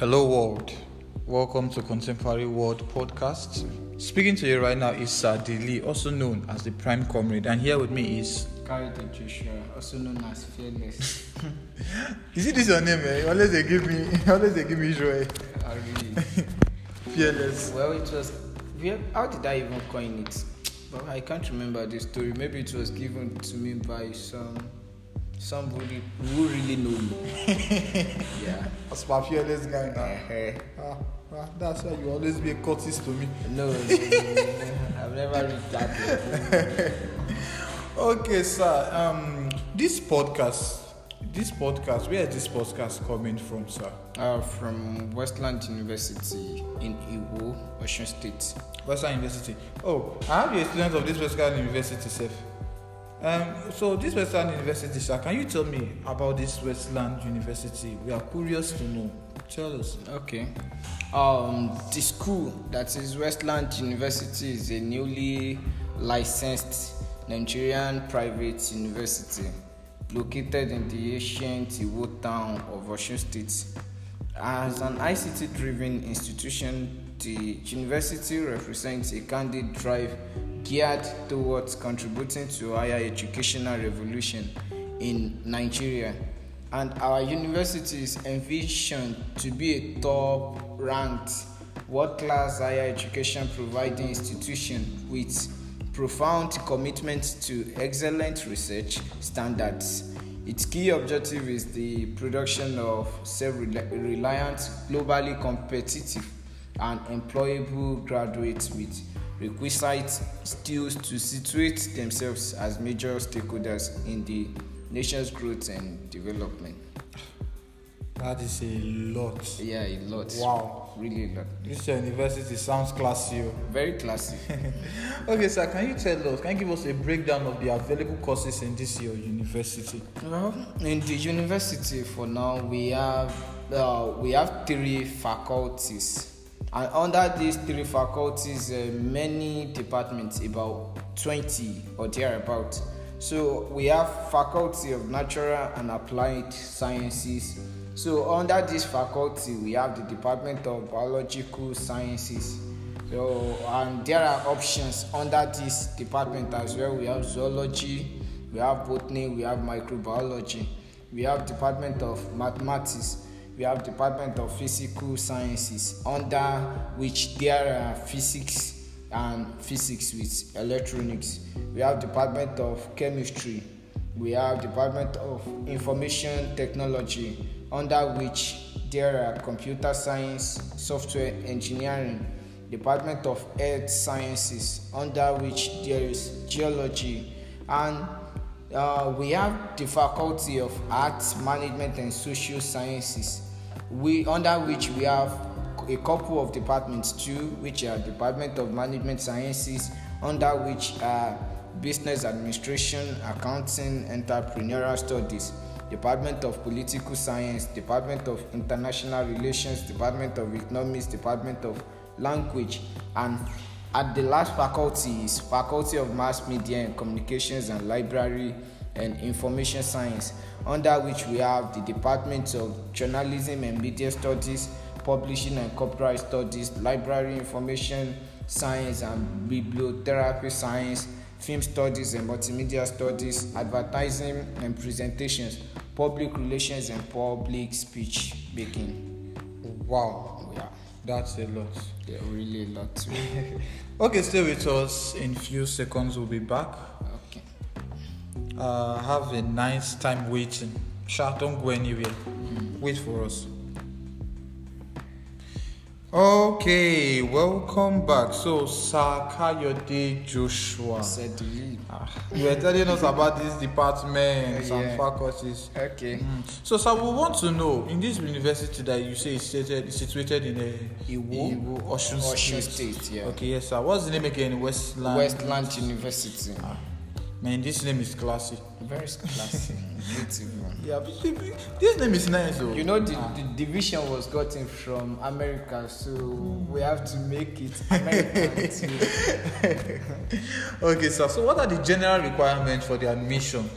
Hello world, welcome to Contemporary World Podcast. Speaking to you right now is Sadili, also known as the Prime Comrade, and here with me is Carrie de Joshua, also known as Fearless. Is it this your name, eh? Always they give me joy. Fearless. Well, it was, how did I even coin it? But I can't remember the story. Maybe it was given to me by somebody who really know me. Yeah. That's my fearless guy now. That's why you always be a courtist to me. No. I've never reached that. Okay, sir. This podcast. Where is this podcast coming from, sir? From Westland University in Iwo, Osun State. Westland University. Oh, I have a student of this Westland University, sir. So this Westland University, sir, can you tell me about this Westland University? We are curious to know. Tell us. Okay. The school, that is Westland University, is a newly licensed Nigerian private university located in the ancient Tiwo town of Osun State. As an ICT-driven institution, the university represents a candid drive geared towards contributing to higher educational revolution in Nigeria, and our university is envisioned to be a top-ranked, world-class higher education providing institution with profound commitment to excellent research standards. Its key objective is the production of self-reliant, globally competitive, and employable graduates with requisite skills to situate themselves as major stakeholders in the nation's growth and development. That is a lot. Yeah, a lot. Wow. Really a lot. This university sounds classy. Very classy. Okay, sir, can you give us a breakdown of the available courses in this year university? Well, in the university for now, we have three faculties. And under these three faculties, many departments, about 20 or thereabout. So we have Faculty of Natural and Applied Sciences. So under this faculty, we have the Department of Biological Sciences. So, and there are options under this department as well. We have Zoology, we have Botany, we have Microbiology, we have Department of Mathematics, we have Department of Physical Sciences, under which there are physics and physics with electronics. We have Department of Chemistry. We have Department of Information Technology, under which there are Computer Science, Software Engineering, Department of Earth Sciences, under which there is Geology, and we have the Faculty of Arts, Management and Social Sciences, under which we have a couple of departments too, which are Department of Management Sciences, under which are Business Administration, Accounting, Entrepreneurial Studies, Department of Political Science, Department of International Relations, Department of Economics, Department of Language, and at the last faculty is Faculty of Mass Media and Communications and Library and Information Science, under which we have the Departments of Journalism and Media Studies, Publishing and Copyright Studies, Library Information Science and Bibliotherapy Science, Film Studies and Multimedia Studies, Advertising and Presentations, Public Relations and Public Speech Making. Wow. Yeah. That's a lot. Yeah, really a lot. Okay, stay with us. In few seconds, we'll be back. Okay. Have a nice time waiting. Don't go anywhere. Wait for us. Okay, welcome back. So, Sir Kayode Joshua, you were telling us about these departments and faculties. Okay. So, sir, we want to know, in this university that you say is situated in Iwo, Osun State. Yeah. Okay, yes, sir. What's the name again? Westland University. Man, this name is classy. Very classy. Beautiful. Yeah, this name is nice though. You know, the division was gotten from America, so we have to make it American too. Okay, so what are the general requirements for the admission?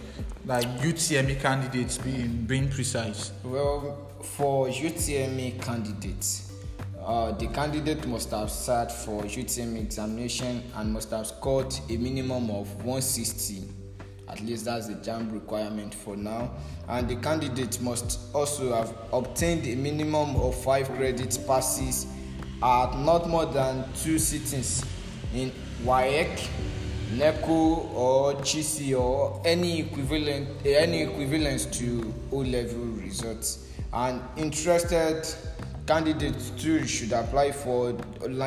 like UTME candidates, being precise? Well, for UTME candidates, the candidate must have sat for UTME examination and must have scored a minimum of 160. At least that's the JAMB requirement for now. And the candidate must also have obtained a minimum of 5 credit passes at not more than 2 sittings in WAEC, NECO, or GCE, or any equivalence to O-level results. And interested candidates too should apply for the interested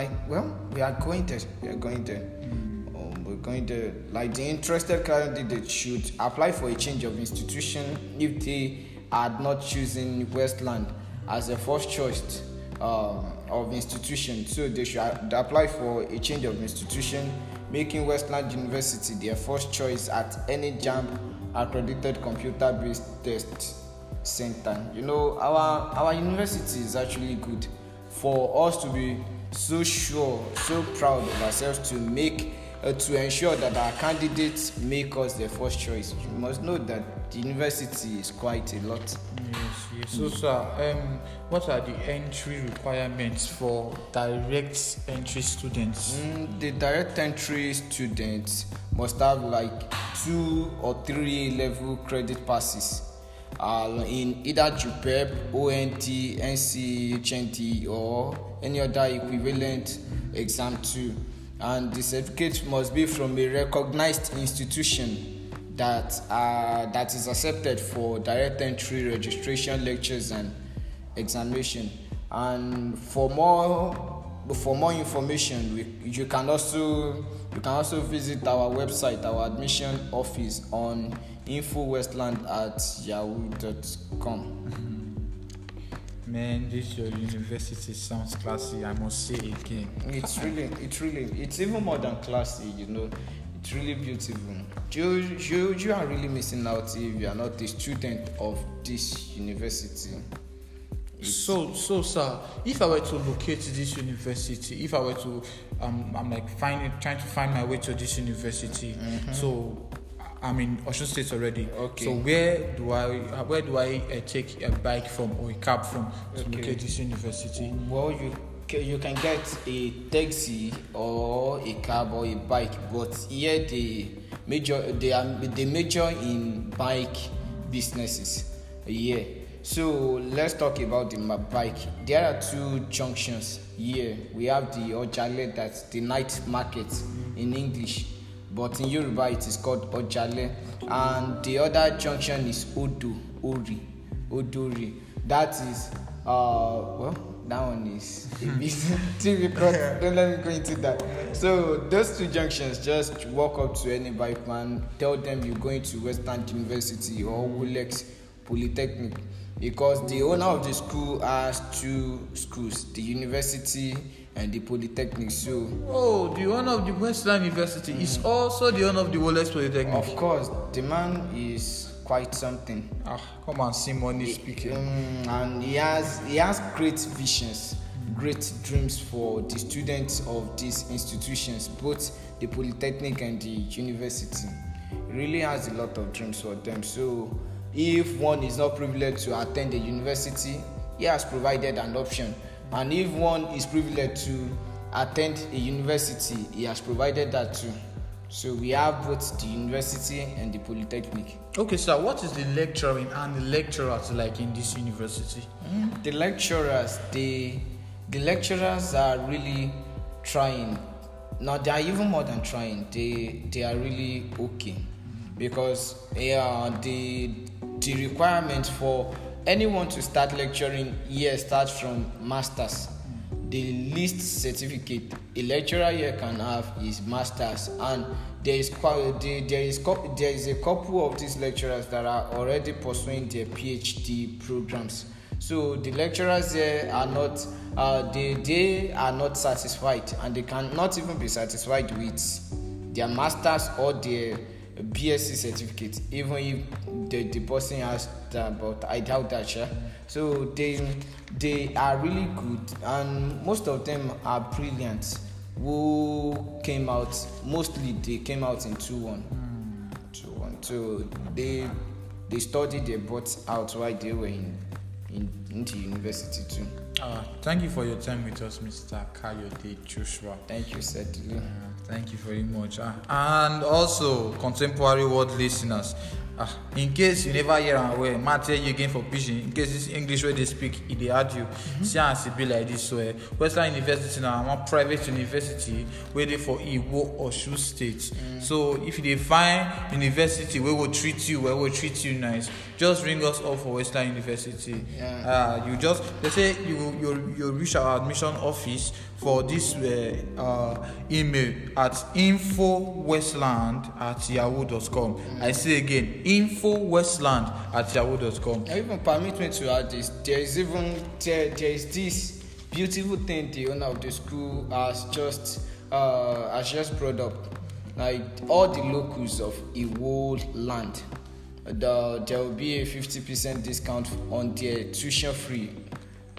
candidates should apply for a change of institution if they are not choosing Westland as a first choice of institution. So they should apply for a change of institution, making Westland University their first choice at any JAMB accredited computer-based test center. You know, our university is actually good for us to be so sure, so proud of ourselves to ensure that our candidates make us their first choice. You must know that the university is quite a lot. Yes. So, sir, what are the entry requirements for direct entry students? The direct entry students must have 2 or 3 level credit passes in either JUPEB, ONT, NC, Chenty, or any other equivalent exam 2. And the certificate must be from a recognized institution that is accepted for direct entry registration, lectures, and examination. And for more information, you can also visit our website, our admission office on infowestland@yahoo.com. Man, this your university sounds classy, I must say again. It's even more than classy, you know. It's really beautiful. You are really missing out if you are not a student of this university. So, sir, if I were to locate this university, if I were to, I'm trying to find my way to this university, so. I'm in Osun State already. Okay. So where do I take a bike from or a cab from to locate this university? Well, you can get a taxi or a cab or a bike, but here they major in bike businesses. Yeah. So let's talk about the bike. There are 2 junctions here. We have the Oja Alẹ́, that's the night market in English. But in Yoruba, it is called Oja Alẹ́. And the other junction is Udu, Uri, Uduri. That is, that one is a bit difficult. Don't let me go into that. So those 2 junctions, just walk up to any bike man, tell them you're going to Westland University or Ulex Polytechnic, because the owner of the school has 2 schools, the university and the Polytechnic. So, the owner of the Westland University is also the owner of the Wallace Polytechnic. Of course, the man is quite something. Come and see money speaking. And he has great visions, great dreams for the students of these institutions, both the Polytechnic and the university. He really has a lot of dreams for them. So, if one is not privileged to attend the university, he has provided an option. And if one is privileged to attend a university, he has provided that too. So we have both the university and the Polytechnic. Okay, so what is the lecturing and the lecturers like in this university? The lecturers are really trying. Now they are even more than trying. They are really okay, because the requirement for anyone to start lecturing here starts from masters. The least certificate a lecturer here can have is masters, and there is a couple of these lecturers that are already pursuing their PhD programs. So the lecturers here are not they are not satisfied, and they cannot even be satisfied with their masters or their BSc certificate, even if the person asked about, I doubt that. Yeah? So they are really good, and most of them are brilliant. They came out in 2-1. So the study they brought out while they were in the university too. Thank you for your time with us, Mr. Kayode Joshua. Thank you, Sadili. Thank you very much. And also, Contemporary World listeners, in case you never hear and well, Matt, you again for Pidgin. In case it's English where they speak, if they add you, see and see be like this. So, Westland University now, I'm a private university waiting for Iwo or Osun State. So, if they find university where we'll treat you nice, just ring us up for Westland University. You just, let's say you reach our admission office for this email at infowestland@yahoo.com. I say again, infowestland@yahoo.com. Even permit me to add this. There is this beautiful thing the owner of the school has just brought up. Like all the locals of Iwo land, there will be a 50% discount on their tuition fee.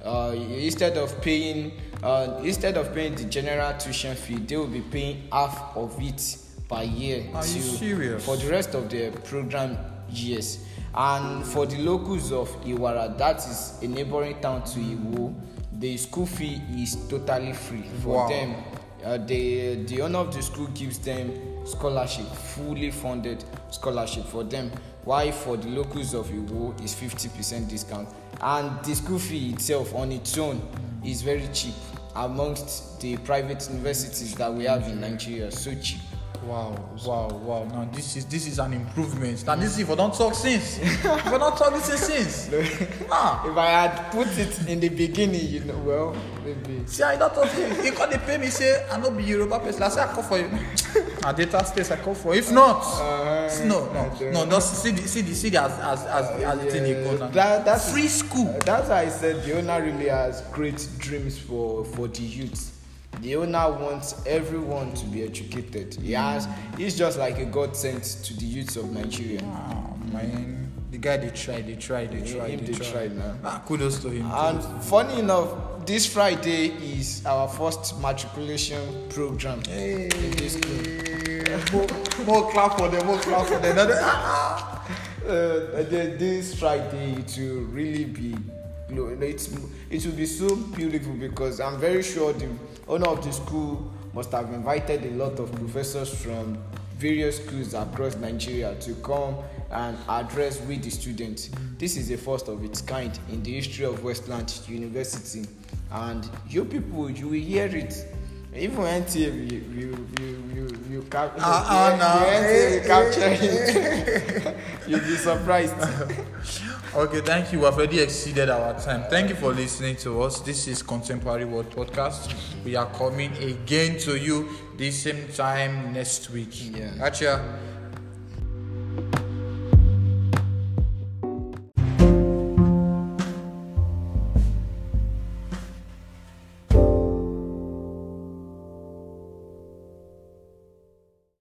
Instead of paying the general tuition fee, they will be paying half of it per year. Are you serious? For the rest of the program years. And for the locals of Iwara, that is a neighboring town to Iwo, the school fee is totally free for them. The owner of the school gives them scholarship, fully funded scholarship for them. While for the locals of Iwo is 50% discount. And the school fee itself on its own is very cheap amongst the private universities that we have in Nigeria. So cheap. Wow! Now this is an improvement. Now this is if I don't talk since. If I don't talk this since. If I had put it in the beginning, well, maybe. See, I don't talk since. You can't pay me. Say I not be Yoruba person. Last I call for you. Now data space I call for. If not, no. See as the thing goes on. That's free school. That's why I said the owner really has great dreams for the youth. The owner wants everyone to be educated. He's just like a god sent to the youths of Nigeria. Wow, man. The guy they tried. Kudos to him. And funny enough, this Friday is our first matriculation program. Hey. In this school. More clap for them, This Friday it will really be. It will be so beautiful because I'm very sure the owner of the school must have invited a lot of professors from various schools across Nigeria to come and address with the students. This is the first of its kind in the history of Westland University, and you people, you will hear it. Even NT, you capture it. You'll be surprised. Okay, thank you. We've already exceeded our time. Thank you for listening to us. This is Contemporary World Podcast. We are coming again to you this same time next week. Gotcha.